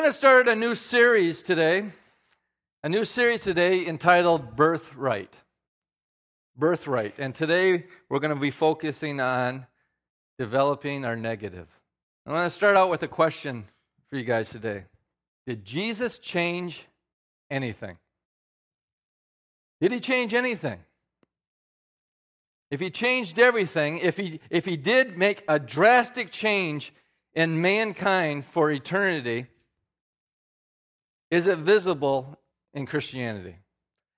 going to start a new series today entitled Birthright. And today we're going to be focusing on developing our negative. I want to start out with a question for you guys today. Did Jesus change anything? Did he change anything? If he changed everything, if he did make a drastic change in mankind for eternity, is it visible in Christianity?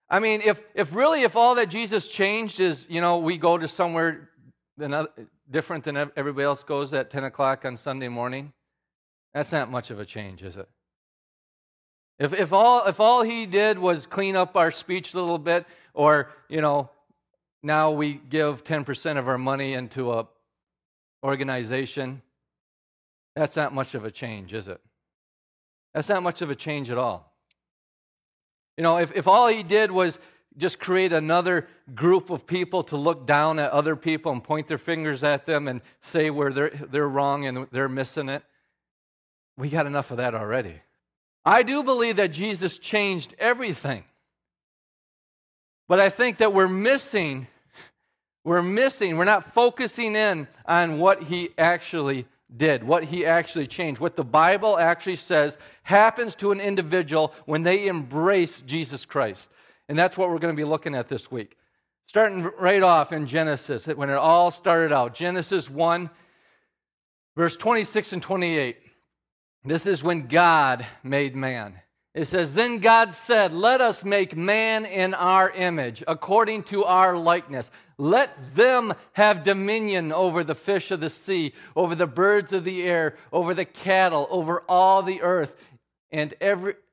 I mean, if all that Jesus changed is, we go to somewhere different than everybody else goes at 10 o'clock on Sunday morning, that's not much of a change, is it? If all he did was clean up our speech a little bit, or, now we give 10% of our money into an organization, that's not much of a change, is it? That's not much of a change at all. If all he did was just create another group of people to look down at other people and point their fingers at them and say where they're wrong and they're missing it, we got enough of that already. I do believe that Jesus changed everything. But I think that we're not focusing in on what he actually did, what he actually changed, what the Bible actually says happens to an individual when they embrace Jesus Christ. And that's what we're going to be looking at this week. Starting right off in Genesis, when it all started out. Genesis 1, verse 26 and 28. This is when God made man. It says, "Then God said, let us make man in our image, according to our likeness. Let them have dominion over the fish of the sea, over the birds of the air, over the cattle, over all the earth, and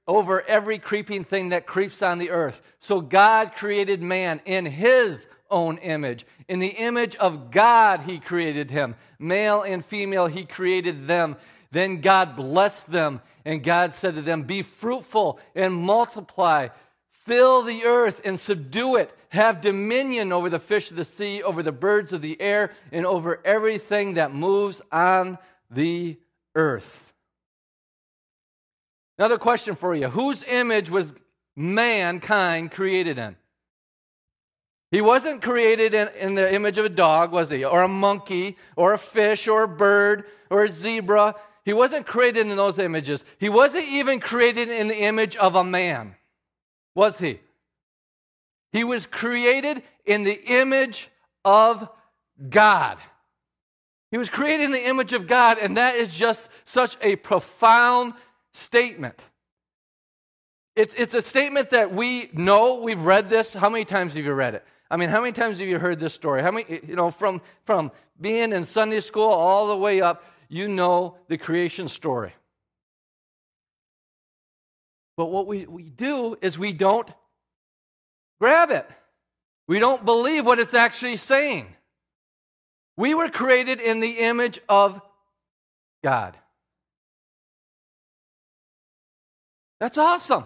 over every creeping thing that creeps on the earth." So God created man in his own image. In the image of God he created him. Male and female he created them. Then God blessed them, and God said to them, "Be fruitful and multiply, fill the earth and subdue it, have dominion over the fish of the sea, over the birds of the air, and over everything that moves on the earth." Another question for you. Whose image was mankind created in? He wasn't created in the image of a dog, was he? Or a monkey, or a fish, or a bird, or a zebra. He wasn't created in those images. He wasn't even created in the image of a man, was he? He was created in the image of God. He was created in the image of God, and that is just such a profound statement. It's a statement that we know. We've read this. How many times have you read it? I mean, how many times have you heard this story? How many, from being in Sunday school all the way up, you know the creation story. But what we do is we don't grab it. We don't believe what it's actually saying. We were created in the image of God. That's awesome.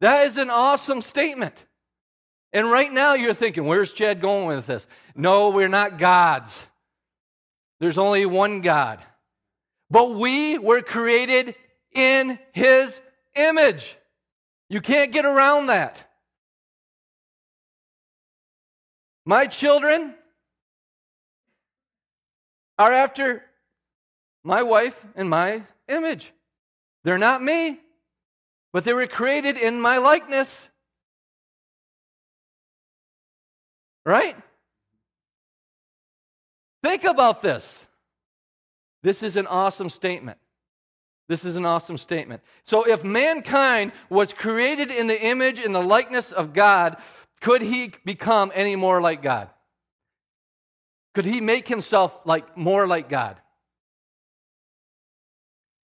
That is an awesome statement. And right now you're thinking, where's Chad going with this? No, we're not gods. There's only one God. But we were created in his image. You can't get around that. My children are after my wife and my image. They're not me, but they were created in my likeness. Right? Think about this. This is an awesome statement. So if mankind was created in the image and the likeness of God, could he become any more like God? Could he make himself more like God?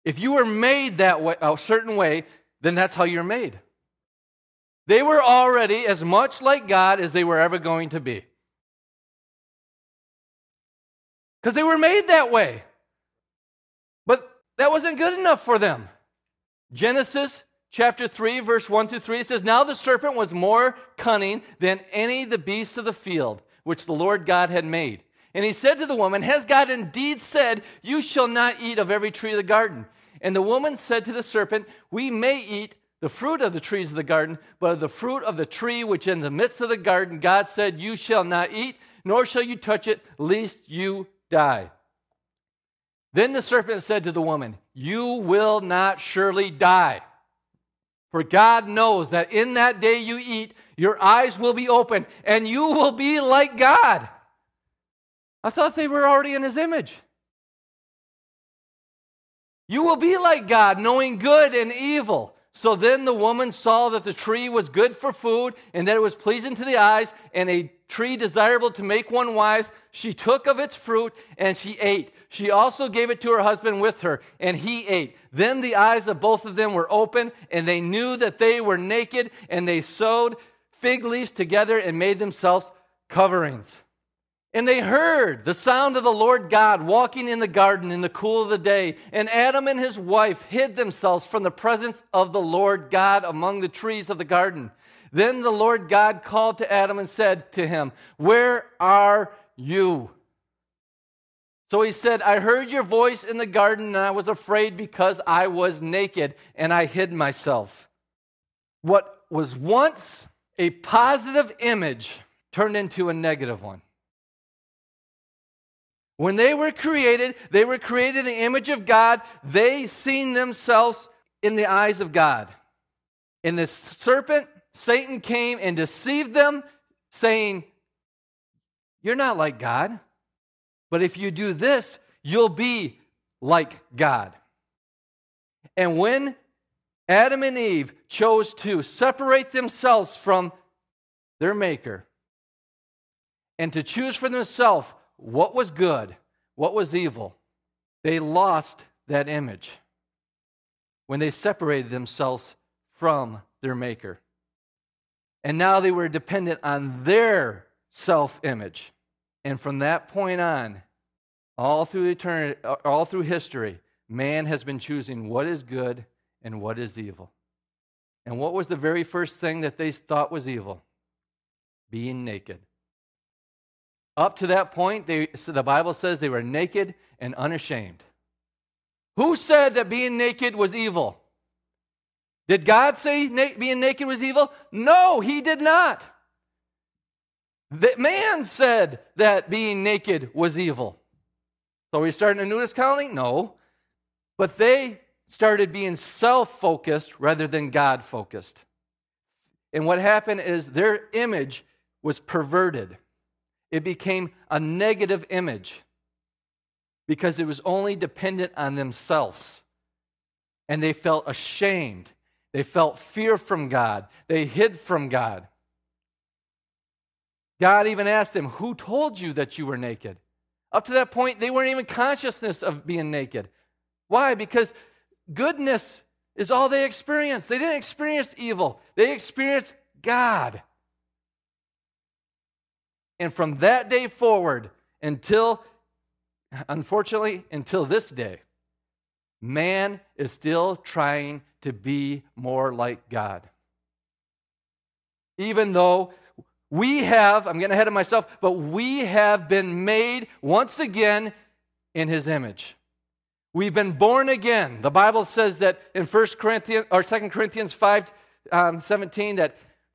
If you were made that way, a certain way, then that's how you're made. They were already as much like God as they were ever going to be. Because they were made that way. But that wasn't good enough for them. Genesis chapter 3, verse 1-3 says, "Now the serpent was more cunning than any of the beasts of the field, which the Lord God had made. And he said to the woman, 'Has God indeed said, you shall not eat of every tree of the garden?' And the woman said to the serpent, we may eat the fruit of the trees of the garden, but of the fruit of the tree which in the midst of the garden, God said, you shall not eat, nor shall you touch it, lest you die. Then the serpent said to the woman, you will not surely die. For God knows that in that day you eat, your eyes will be opened, and you will be like God. I thought they were already in his image. You will be like God, knowing good and evil. So then the woman saw that the tree was good for food, and that it was pleasing to the eyes, and a tree desirable to make one wise. She took of its fruit, and she ate. She also gave it to her husband with her, and he ate. Then the eyes of both of them were opened, and they knew that they were naked, and they sewed fig leaves together and made themselves coverings. And they heard the sound of the Lord God walking in the garden in the cool of the day. And Adam and his wife hid themselves from the presence of the Lord God among the trees of the garden. Then the Lord God called to Adam and said to him, where are you? So he said, I heard your voice in the garden, and I was afraid because I was naked, and I hid myself. What was once a positive image turned into a negative one. When they were created in the image of God. They seen themselves in the eyes of God. And the serpent, Satan, came and deceived them, saying, you're not like God, but if you do this, you'll be like God. And when Adam and Eve chose to separate themselves from their Maker and to choose for themselves what was good, what was evil, they lost that image when they separated themselves from their Maker. And now they were dependent on their self-image. And from that point on, all through history, man has been choosing what is good and what is evil. And what was the very first thing that they thought was evil? Being naked. Up to that point, so the Bible says they were naked and unashamed. Who said that being naked was evil? Did God say being naked was evil? No, he did not. That man said that being naked was evil. So are we starting a nudist colony? No. But they started being self-focused rather than God-focused. And what happened is their image was perverted. It became a negative image because it was only dependent on themselves. And they felt ashamed. They felt fear from God. They hid from God. God even asked them, who told you that you were naked? Up to that point, they weren't even conscious of being naked. Why? Because goodness is all they experienced. They didn't experience evil. They experienced God. And from that day forward until this day, man is still trying to be more like God. Even though I'm getting ahead of myself, but we have been made once again in his image. We've been born again. The Bible says that in 2 Corinthians 5:17,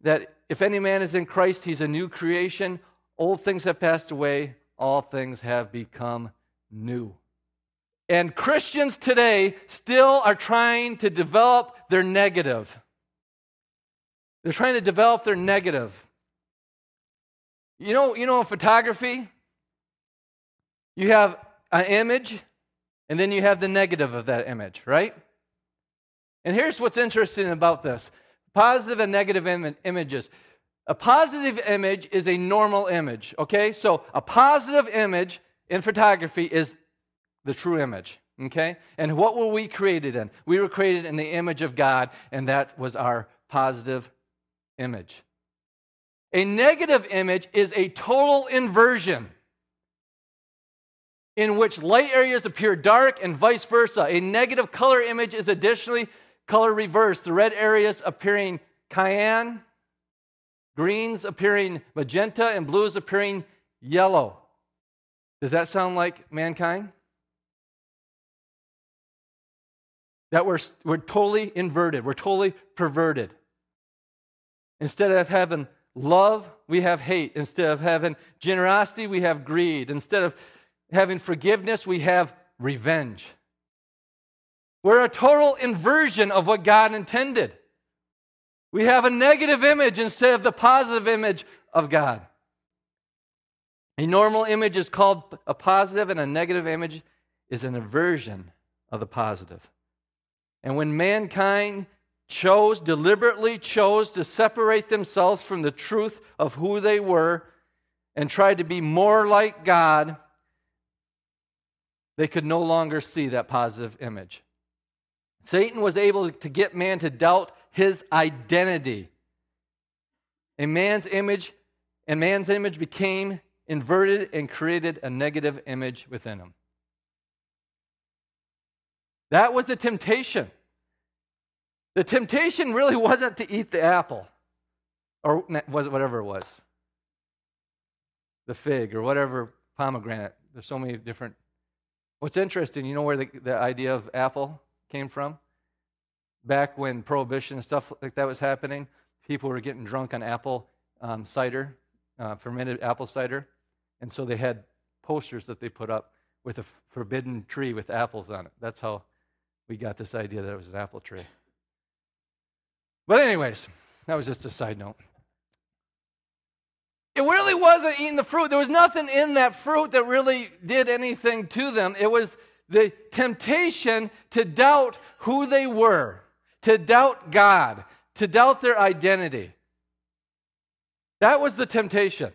that if any man is in Christ, he's a new creation. Old things have passed away, all things have become new. And Christians today still are trying to develop their negative. They're trying to develop their negative. You know, in photography, you have an image, and then you have the negative of that image, right? And here's what's interesting about this. Positive and negative images. A positive image is a normal image, okay? So a positive image in photography is the true image, okay? And what were we created in? We were created in the image of God, and that was our positive image. A negative image is a total inversion in which light areas appear dark and vice versa. A negative color image is additionally color reversed, the red areas appearing cyan, greens appearing magenta, and blues appearing yellow. Does that sound like mankind? that we're totally inverted. We're totally perverted. Instead of having love, we have hate. Instead of having generosity, we have greed. Instead of having forgiveness, we have revenge. We're a total inversion of what God intended. We have a negative image instead of the positive image of God. A normal image is called a positive, and a negative image is an inversion of the positive. And when mankind deliberately chose to separate themselves from the truth of who they were and tried to be more like God, they could no longer see that positive image. Satan was able to get man to doubt his identity. And man's image became inverted and created a negative image within him. That was the temptation. The temptation really wasn't to eat the apple, or was it whatever it was, the fig, or whatever, pomegranate. There's so many different. What's interesting, you know where the idea of apple came from? Back when Prohibition and stuff like that was happening, people were getting drunk on apple cider, fermented apple cider, and so they had posters that they put up with a forbidden tree with apples on it. That's how we got this idea that it was an apple tree. But anyways, that was just a side note. It really wasn't eating the fruit. There was nothing in that fruit that really did anything to them. It was the temptation to doubt who they were, to doubt God, to doubt their identity. That was the temptation.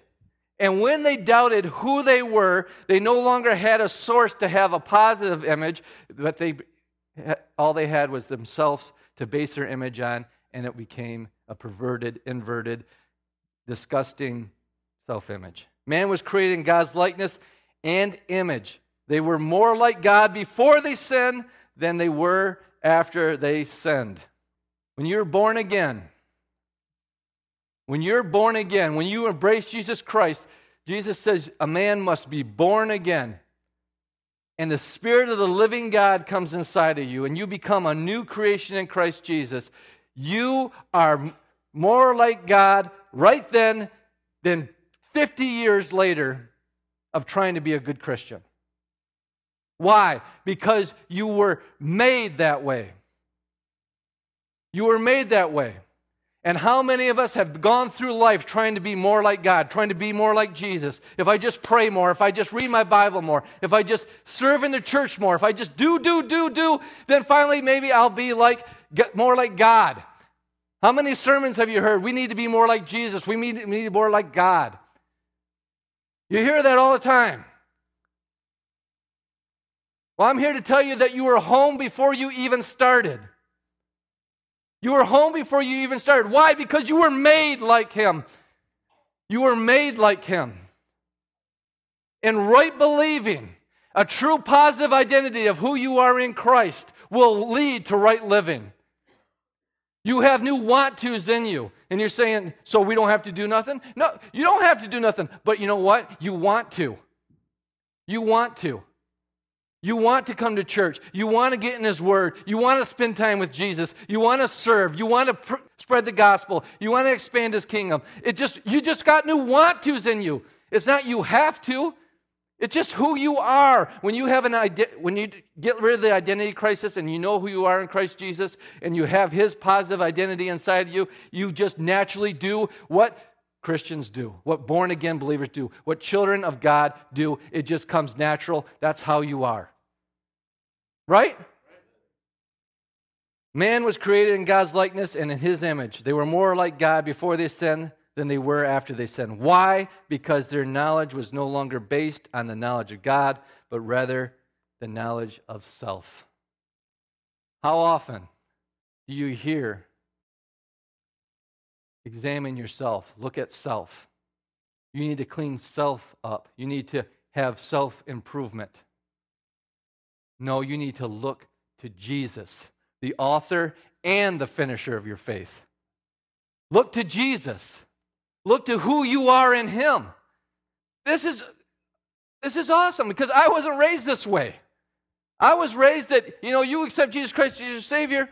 And when they doubted who they were, they no longer had a source to have a positive image, but all they had was themselves to base their image on. And it became a perverted, inverted, disgusting self-image. Man was created in God's likeness and image. They were more like God before they sinned than they were after they sinned. When you're born again, when you embrace Jesus Christ, Jesus says a man must be born again. And the Spirit of the living God comes inside of you, and you become a new creation in Christ Jesus. You are more like God right then than 50 years later of trying to be a good Christian. Why? Because you were made that way. You were made that way. And how many of us have gone through life trying to be more like God, trying to be more like Jesus? If I just pray more, if I just read my Bible more, if I just serve in the church more, if I just do, then finally maybe I'll be more like God. How many sermons have you heard? We need to be more like Jesus. We need more like God. You hear that all the time. Well, I'm here to tell you that you were home before you even started. You were home before you even started. Why? Because you were made like Him. You were made like Him. And right believing, a true positive identity of who you are in Christ will lead to right living. You have new want-tos in you, and you're saying, so we don't have to do nothing? No, you don't have to do nothing, but you know what? You want to. You want to. You want to come to church. You want to get in His Word. You want to spend time with Jesus. You want to serve. You want to spread the gospel. You want to expand His kingdom. You just got new want-tos in you. It's not you have to. It's just who you are. When you have when you get rid of the identity crisis and you know who you are in Christ Jesus and you have His positive identity inside of you, you just naturally do what Christians do, what born-again believers do, what children of God do. It just comes natural. That's how you are. Right? Man was created in God's likeness and in His image. They were more like God before they sinned than they were after they sinned. Why? Because their knowledge was no longer based on the knowledge of God, but rather the knowledge of self. How often do you hear, examine yourself, look at self. You need to clean self up. You need to have self-improvement. No, you need to look to Jesus, the author and the finisher of your faith. Look to Jesus. Look to who you are in Him. This is awesome because I wasn't raised this way. I was raised that, you accept Jesus Christ as your Savior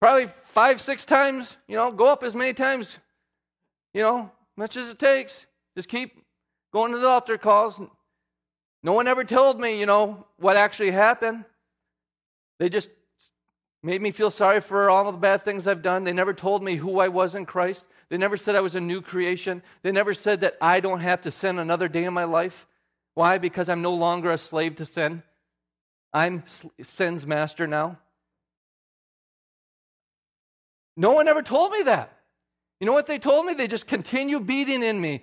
probably 5-6 times, go up as many times, much as it takes. Just keep going to the altar calls. No one ever told me, what actually happened. They just made me feel sorry for all of the bad things I've done. They never told me who I was in Christ. They never said I was a new creation. They never said that I don't have to sin another day in my life. Why? Because I'm no longer a slave to sin. I'm sin's master now. No one ever told me that. You know what they told me? They just continue beating in me.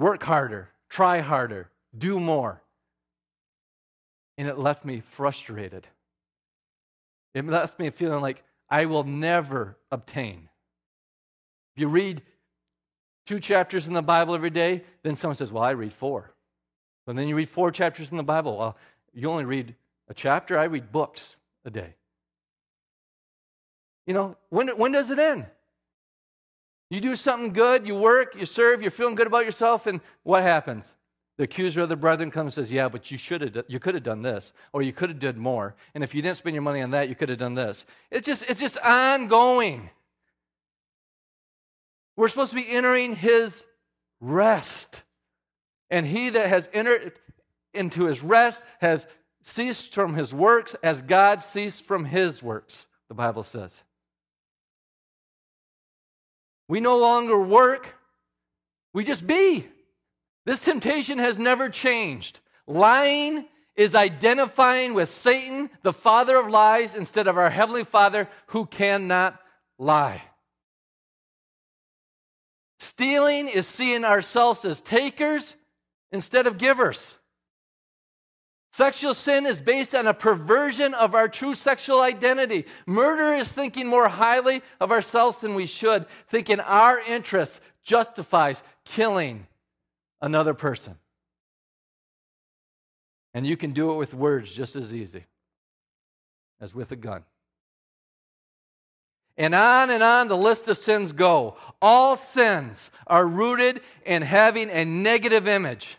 Work harder, try harder, do more. And it left me frustrated. It left me feeling like I will never obtain. If you read 2 chapters in the Bible every day, then someone says, well, I read 4. And then you read 4 chapters in the Bible. Well, you only read a chapter. I read books a day. When does it end? You do something good, you work, you serve, you're feeling good about yourself, and what happens? The accuser of the brethren comes and says, yeah, but you could have done this, or you could have did more, and if you didn't spend your money on that, you could have done this. It's just ongoing. We're supposed to be entering his rest, and he that has entered into his rest has ceased from his works as God ceased from his works, the Bible says. We no longer work, we just be. This temptation has never changed. Lying is identifying with Satan, the father of lies, instead of our Heavenly Father who cannot lie. Stealing is seeing ourselves as takers instead of givers. Sexual sin is based on a perversion of our true sexual identity. Murder is thinking more highly of ourselves than we should, thinking our interest justifies killing another person. And you can do it with words just as easy as with a gun. And on the list of sins go. All sins are rooted in having a negative image.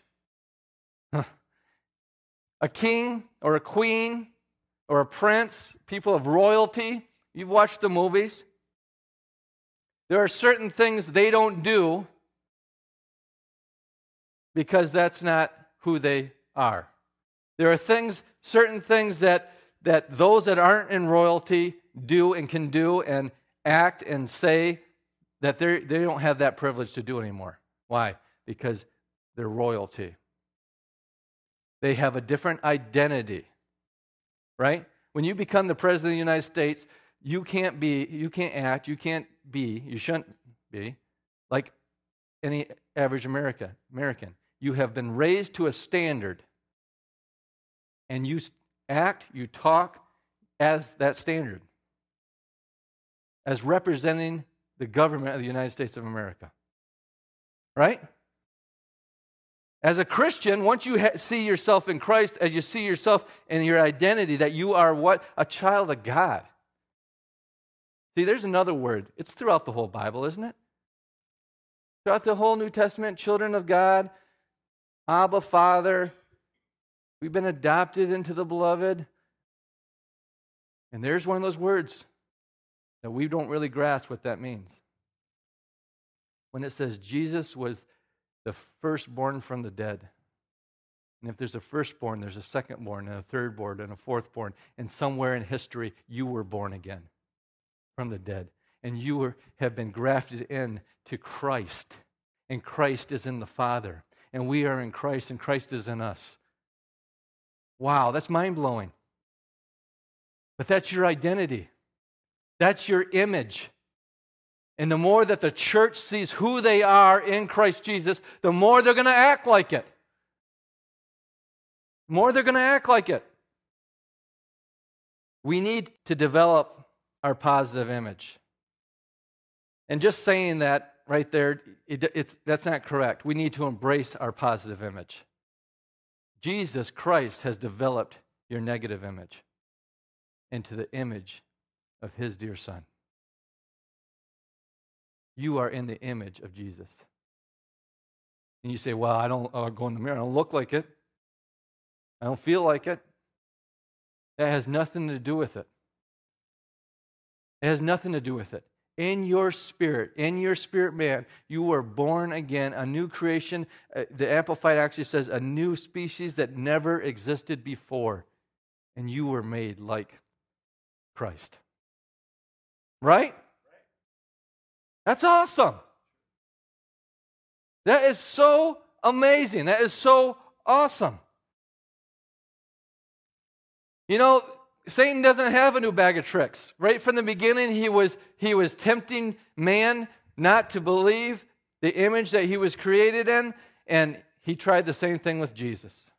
A king or a queen or a prince, people of royalty, you've watched the movies. There are certain things they don't do because that's not who they are. There are certain things that those that aren't in royalty do and can do and act and say that they don't have that privilege to do anymore. Why? Because they're royalty. They have a different identity, right? When you become the president of the United States, you shouldn't be like any average American. You have been raised to a standard, and you act, you talk as that standard, as representing the government of the United States of America, right? As a Christian, once you see yourself in Christ, as you see yourself in your identity, that you are what? A child of God. See, there's another word. It's throughout the whole Bible, isn't it? Throughout the whole New Testament, children of God, Abba, Father. We've been adopted into the beloved. And there's one of those words that we don't really grasp what that means. When it says Jesus was the firstborn from the dead. And if there's a firstborn, there's a secondborn, and a thirdborn, and a fourthborn. And somewhere in history, you were born again from the dead. And you have been grafted in to Christ. And Christ is in the Father. And we are in Christ, and Christ is in us. Wow, that's mind-blowing. But that's your identity. That's your image. And the more that the church sees who they are in Christ Jesus, the more they're going to act like it. We need to develop our positive image. And just saying that right there, that's not correct. We need to embrace our positive image. Jesus Christ has developed your negative image into the image of his dear Son. You are in the image of Jesus. And you say, well, I don't go in the mirror. I don't look like it. I don't feel like it. That has nothing to do with it. It has nothing to do with it. In your spirit man, you were born again, a new creation. The Amplified actually says a new species that never existed before. And you were made like Christ. Right? That's awesome. That is so amazing. That is so awesome. You know, Satan doesn't have a new bag of tricks. Right from the beginning, he was tempting man not to believe the image that he was created in, and he tried the same thing with Jesus.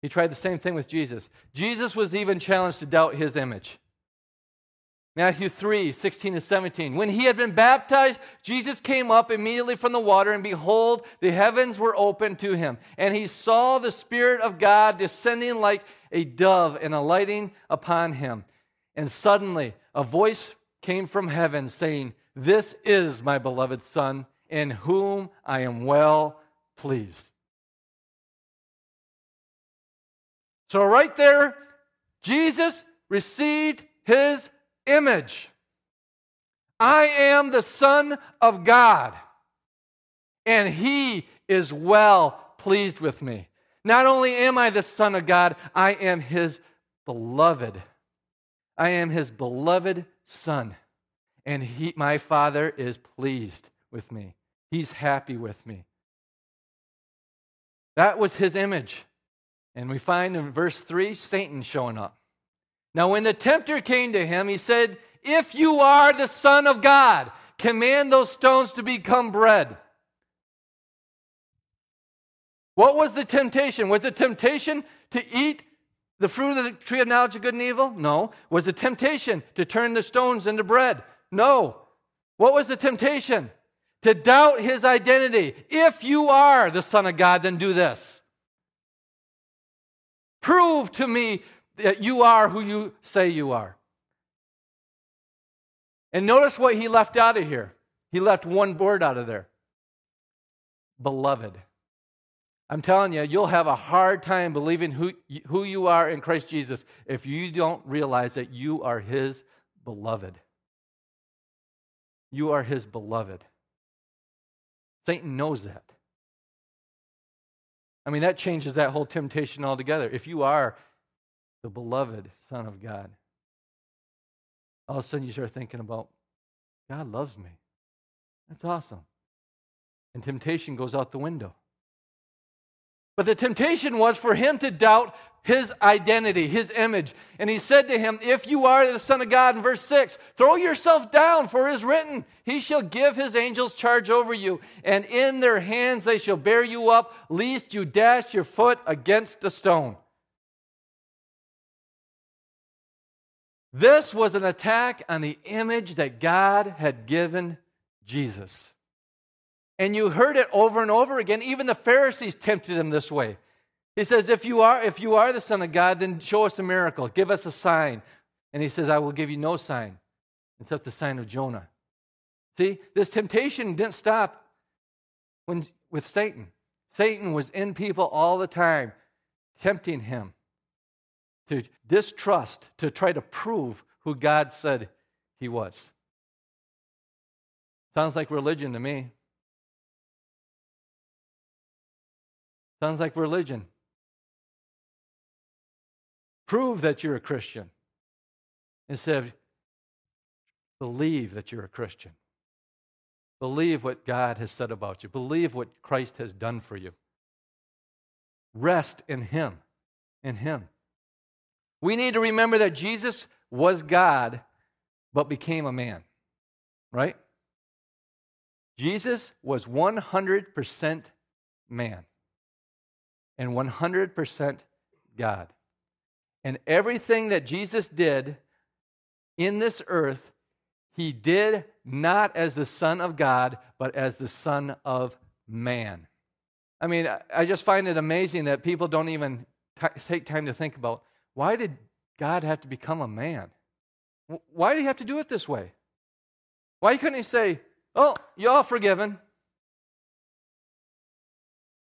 He tried the same thing with Jesus. Jesus was even challenged to doubt his image. Matthew 3, 16 and 17. When he had been baptized, Jesus came up immediately from the water, and behold, the heavens were opened to him. And he saw the Spirit of God descending like a dove and alighting upon him. And suddenly a voice came from heaven saying, "This is my beloved Son, in whom I am well pleased." So right there, Jesus received his image. I am the Son of God, and He is well pleased with me. Not only am I the Son of God, I am His beloved. I am His beloved Son, and my Father is pleased with me. He's happy with me. That was His image. And we find in verse 3, Satan showing up. Now, when the tempter came to him, he said, "If you are the Son of God, command those stones to become bread." What was the temptation? Was the temptation to eat the fruit of the tree of knowledge of good and evil? No. Was the temptation to turn the stones into bread? No. What was the temptation? To doubt his identity. If you are the Son of God, then do this. Prove to me that you are who you say you are. And notice what he left out of here. He left one word out of there. Beloved. I'm telling you, you'll have a hard time believing who you are in Christ Jesus if you don't realize that you are his beloved. You are his beloved. Satan knows that. I mean, that changes that whole temptation altogether. If you are the beloved Son of God, all of a sudden you start thinking about, God loves me. That's awesome. And temptation goes out the window. But the temptation was for him to doubt his identity, his image. And he said to him, "If you are the Son of God," in verse 6, "throw yourself down, for it is written, He shall give His angels charge over you, and in their hands they shall bear you up, lest you dash your foot against a stone." This was an attack on the image that God had given Jesus. And you heard it over and over again. Even the Pharisees tempted him this way. He says, if you are the Son of God, then show us a miracle. Give us a sign. And he says, "I will give you no sign except the sign of Jonah." See, this temptation didn't stop with Satan. Satan was in people all the time, tempting him to distrust, to try to prove who God said he was. Sounds like religion to me. Sounds like religion. Prove that you're a Christian instead of believe that you're a Christian. Believe what God has said about you. Believe what Christ has done for you. Rest in Him, in Him. We need to remember that Jesus was God, but became a man, right? Jesus was 100% man and 100% God. And everything that Jesus did in this earth, he did not as the Son of God, but as the Son of Man. I mean, I just find it amazing that people don't even take time to think about, why did God have to become a man? Why did he have to do it this way? Why couldn't he say, "Oh, you're all forgiven"?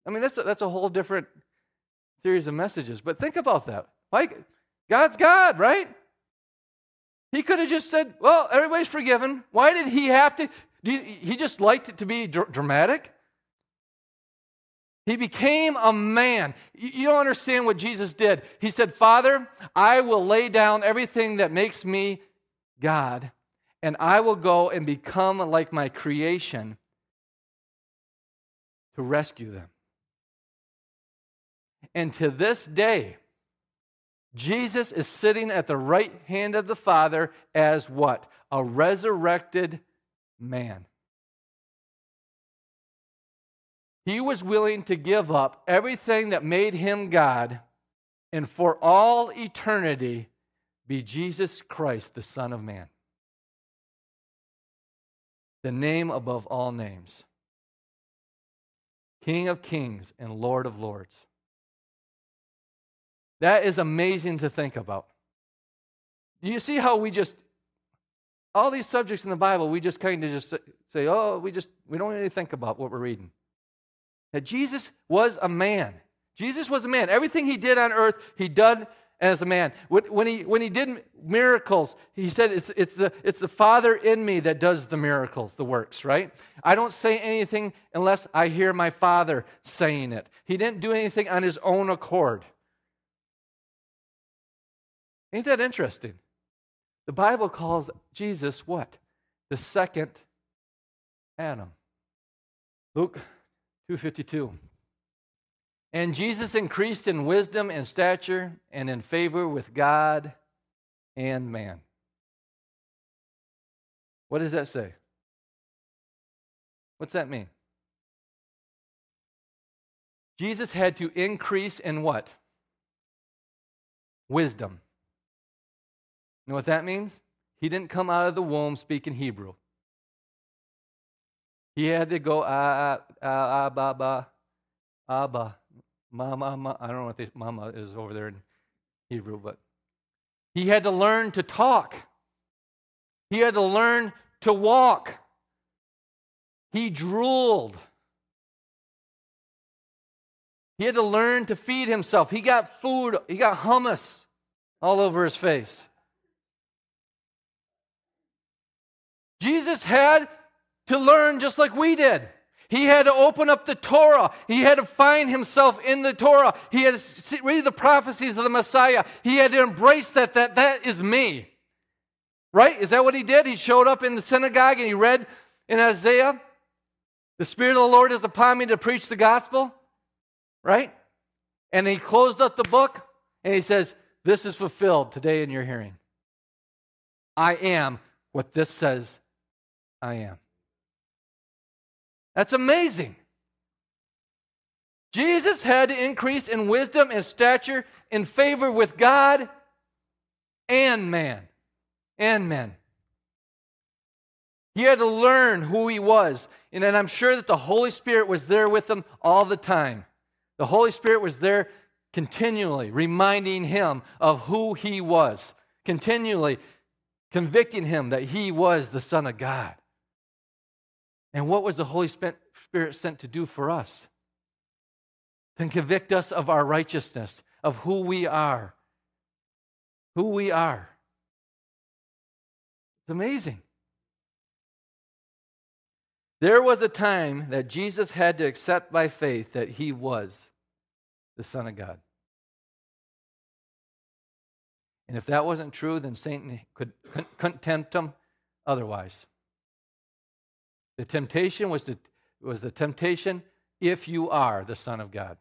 I mean, that's a whole different series of messages. But think about that. Like, God's God, right? He could have just said, well, everybody's forgiven. Why did he have to? He just liked it to be dramatic. He became a man. You don't understand what Jesus did. He said, Father, I will lay down everything that makes me God, and I will go and become like my creation to rescue them. And to this day, Jesus is sitting at the right hand of the Father as what? A resurrected man. He was willing to give up everything that made him God and for all eternity be Jesus Christ, the Son of Man. The name above all names. King of kings and Lord of lords. That is amazing to think about. You see how we just, all these subjects in the Bible, we just kind of just say, oh, we don't really think about what we're reading. That Jesus was a man. Jesus was a man. Everything he did on earth, he done as a man. When he did miracles, he said, it's the Father in me that does the miracles, the works, right? I don't say anything unless I hear my Father saying it. He didn't do anything on his own accord. Ain't that interesting? The Bible calls Jesus what? The second Adam. Luke 2:52. And Jesus increased in wisdom and stature and in favor with God and man. What does that say? What's that mean? Jesus had to increase in what? Wisdom. You know what that means? He didn't come out of the womb speaking Hebrew. He had to go, Abba, Mama. I don't know what Mama is over there in Hebrew, but he had to learn to talk. He had to learn to walk. He drooled. He had to learn to feed himself. He got food, he got hummus all over his face. Jesus had to learn just like we did. He had to open up the Torah. He had to find himself in the Torah. He had to read the prophecies of the Messiah. He had to embrace that is me. Right? Is that what he did? He showed up in the synagogue and he read in Isaiah, the Spirit of the Lord is upon me to preach the gospel. Right? And he closed up the book and he says, this is fulfilled today in your hearing. I am what this says I am. That's amazing. Jesus had to increase in wisdom and stature in favor with God and man. And men. He had to learn who he was. And I'm sure that the Holy Spirit was there with him all the time. The Holy Spirit was there continually reminding him of who he was. Continually convicting him that he was the Son of God. And what was the Holy Spirit sent to do for us? To convict us of our righteousness, of who we are. Who we are. It's amazing. There was a time that Jesus had to accept by faith that he was the Son of God. And if that wasn't true, then Satan couldn't tempt him otherwise. The temptation was the temptation, if you are the Son of God.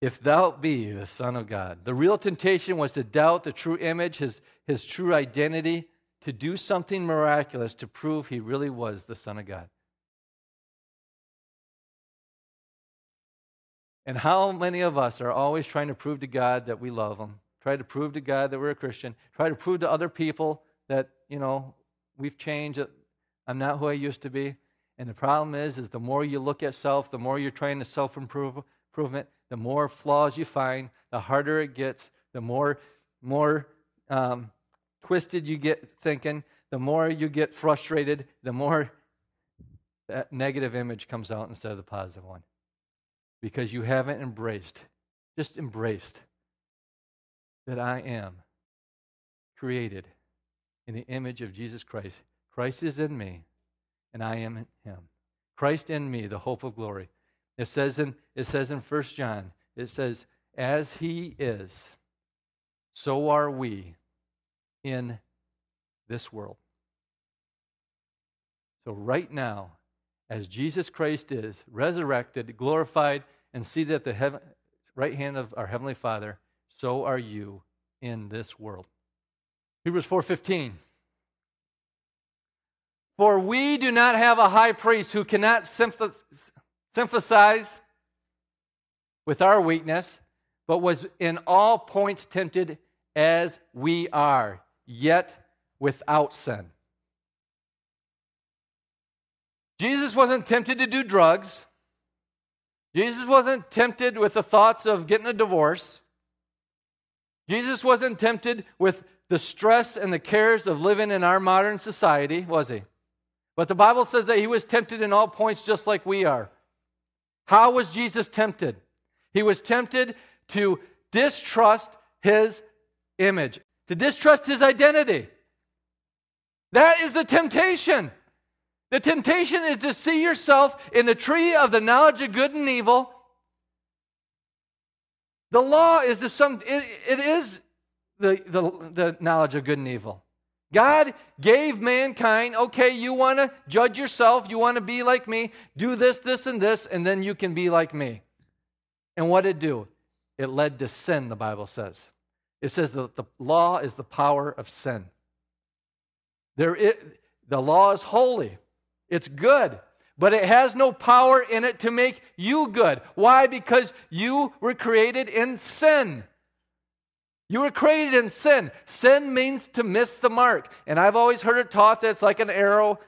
If thou be the Son of God. The real temptation was to doubt the true image, his true identity, to do something miraculous to prove he really was the Son of God. And how many of us are always trying to prove to God that we love him, try to prove to God that we're a Christian, try to prove to other people that, we've changed, that I'm not who I used to be. And the problem is the more you look at self, the more you're trying to self-improvement, the more flaws you find, the harder it gets, the more twisted you get thinking, the more you get frustrated, the more that negative image comes out instead of the positive one. Because you haven't embraced just embraced that I am created in the image of Jesus Christ. Christ is in me, and I am in him. Christ in me, the hope of glory. It says in 1 John, it says, as he is, so are we in this world. So right now, as Jesus Christ is resurrected, glorified, and seated at the right hand of our Heavenly Father, so are you in this world. Hebrews 4:15. For we do not have a high priest who cannot sympathize with our weakness, but was in all points tempted as we are, yet without sin. Jesus wasn't tempted to do drugs. Jesus wasn't tempted with the thoughts of getting a divorce. Jesus wasn't tempted with the stress and the cares of living in our modern society, was he? But the Bible says that he was tempted in all points just like we are. How was Jesus tempted? He was tempted to distrust his image, to distrust his identity. That is the temptation. The temptation is to see yourself in the tree of the knowledge of good and evil. The law is the knowledge of good and evil. God gave mankind, okay, you want to judge yourself, you want to be like me, do this, this, and this, and then you can be like me. And what did it do? It led to sin, the Bible says. It says that the law is the power of sin. The law is holy. It's good, but it has no power in it to make you good. Why? Because you were created in sin. You were created in sin. Sin means to miss the mark. And I've always heard it taught that it's like an arrow,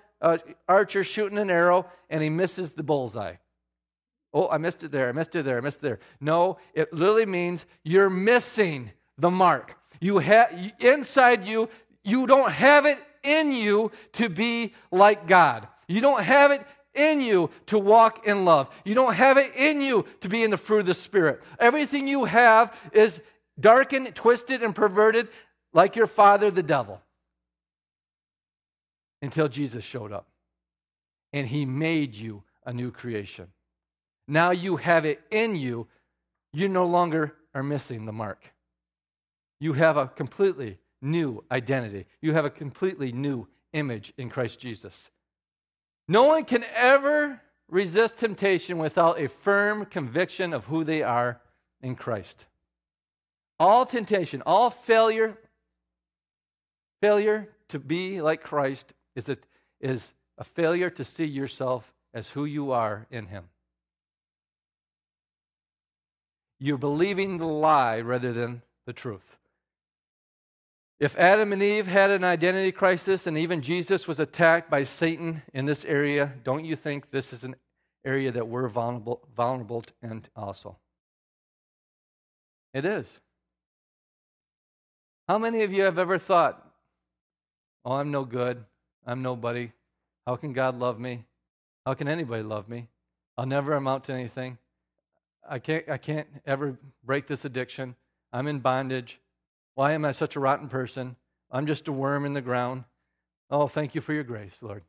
archer shooting an arrow, and he misses the bullseye. Oh, I missed it there, I missed it there, I missed it there. No, it literally means you're missing the mark. Inside you, you don't have it in you to be like God. You don't have it in you to walk in love. You don't have it in you to be in the fruit of the Spirit. Everything you have is darkened, twisted, and perverted like your father, the devil. Until Jesus showed up. And he made you a new creation. Now you have it in you. You no longer are missing the mark. You have a completely new identity. You have a completely new image in Christ Jesus. No one can ever resist temptation without a firm conviction of who they are in Christ. All temptation, all failure to be like Christ is a failure to see yourself as who you are in him. You're believing the lie rather than the truth. If Adam and Eve had an identity crisis and even Jesus was attacked by Satan in this area, don't you think this is an area that we're vulnerable to and also? It is. How many of you have ever thought, oh, I'm no good, I'm nobody, how can God love me? How can anybody love me? I'll never amount to anything. I can't ever break this addiction. I'm in bondage. Why am I such a rotten person? I'm just a worm in the ground. Oh, thank you for your grace, Lord.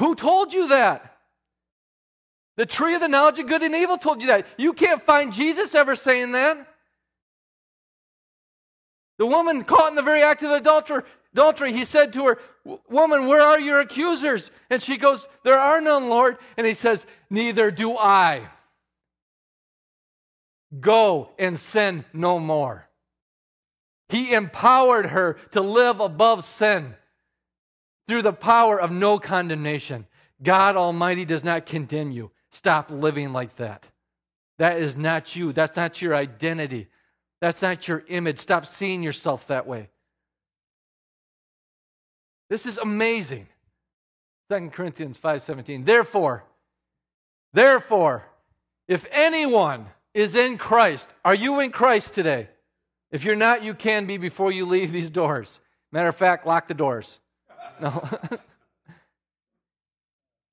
Who told you that? The tree of the knowledge of good and evil told you that. You can't find Jesus ever saying that. The woman caught in the very act of adultery, he said to her, woman, where are your accusers? And she goes, there are none, Lord. And he says, neither do I. Go and sin no more. He empowered her to live above sin through the power of no condemnation. God Almighty does not condemn you. Stop living like that. That is not you. That's not your identity. That's not your image. Stop seeing yourself that way. This is amazing. 2 Corinthians 5:17. Therefore, if anyone is in Christ, are you in Christ today? If you're not, you can be before you leave these doors. Matter of fact, lock the doors. No.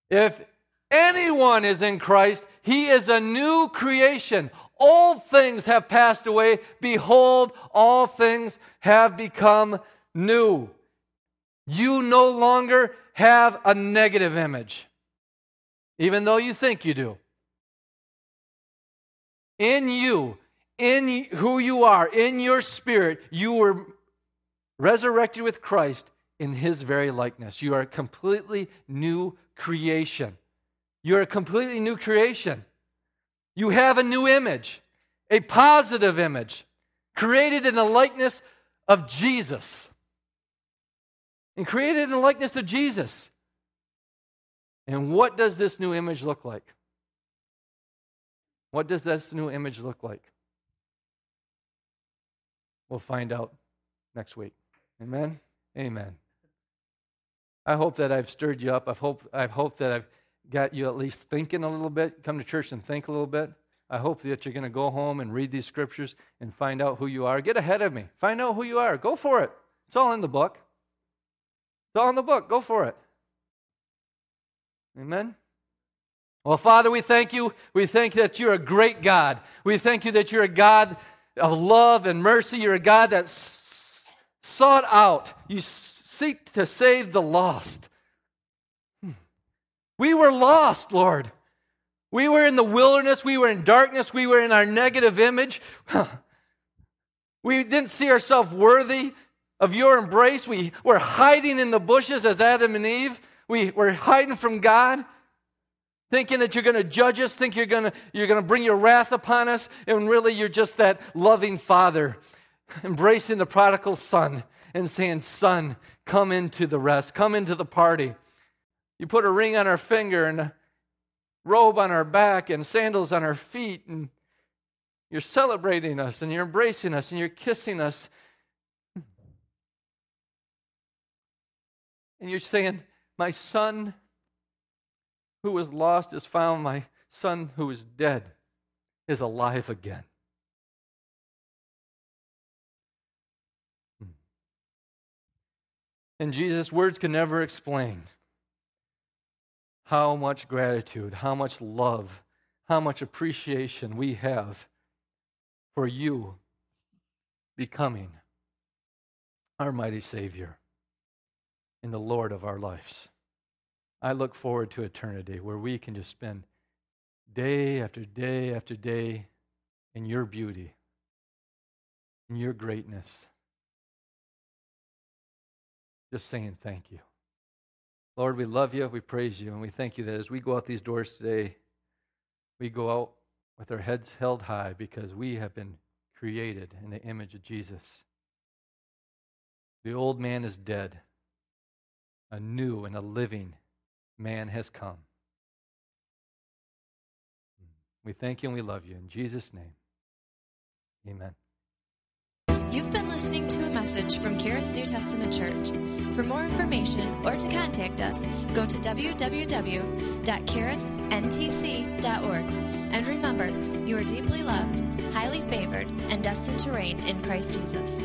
If anyone is in Christ, he is a new creation. Old things have passed away. Behold, all things have become new. You no longer have a negative image, even though you think you do. In you, in who you are, in your spirit, you were resurrected with Christ in his very likeness. You are a completely new creation. You're a completely new creation. You have a new image, a positive image, created in the likeness of Jesus. And created in the likeness of Jesus. And what does this new image look like? What does this new image look like? We'll find out next week. Amen? Amen. I hope that I've stirred you up. I hope that I've got you at least thinking a little bit. Come to church and think a little bit. I hope that you're going to go home and read these scriptures and find out who you are. Get ahead of me. Find out who you are. Go for it. It's all in the book. It's all in the book. Go for it. Amen? Well, Father, we thank you. We thank you that you're a great God. We thank you that you're a God of love and mercy. You're a God that sought out. You seek to save the lost. We were lost, Lord. We were in the wilderness. We were in darkness. We were in our negative image. We didn't see ourselves worthy of your embrace. We were hiding in the bushes as Adam and Eve. We were hiding from God, thinking that you're going to judge us, think you're going to bring your wrath upon us, and really you're just that loving Father, embracing the prodigal son and saying, "Son, come into the rest, come into the party." You put a ring on our finger and a robe on our back and sandals on our feet, and you're celebrating us and you're embracing us and you're kissing us. And you're saying, "My son who was lost is found. My son who is dead is alive again." And Jesus' words can never explain how much gratitude, how much love, how much appreciation we have for you becoming our mighty Savior. In the Lord of our lives. I look forward to eternity where we can just spend day after day after day in your beauty, in your greatness, just saying thank you. Lord, we love you, we praise you, and we thank you that as we go out these doors today, we go out with our heads held high because we have been created in the image of Jesus. The old man is dead. A new and a living man has come. We thank you and we love you. In Jesus' name, amen. You've been listening to a message from Karis New Testament Church. For more information or to contact us, go to www.karisntc.org. And remember, you are deeply loved, highly favored, and destined to reign in Christ Jesus.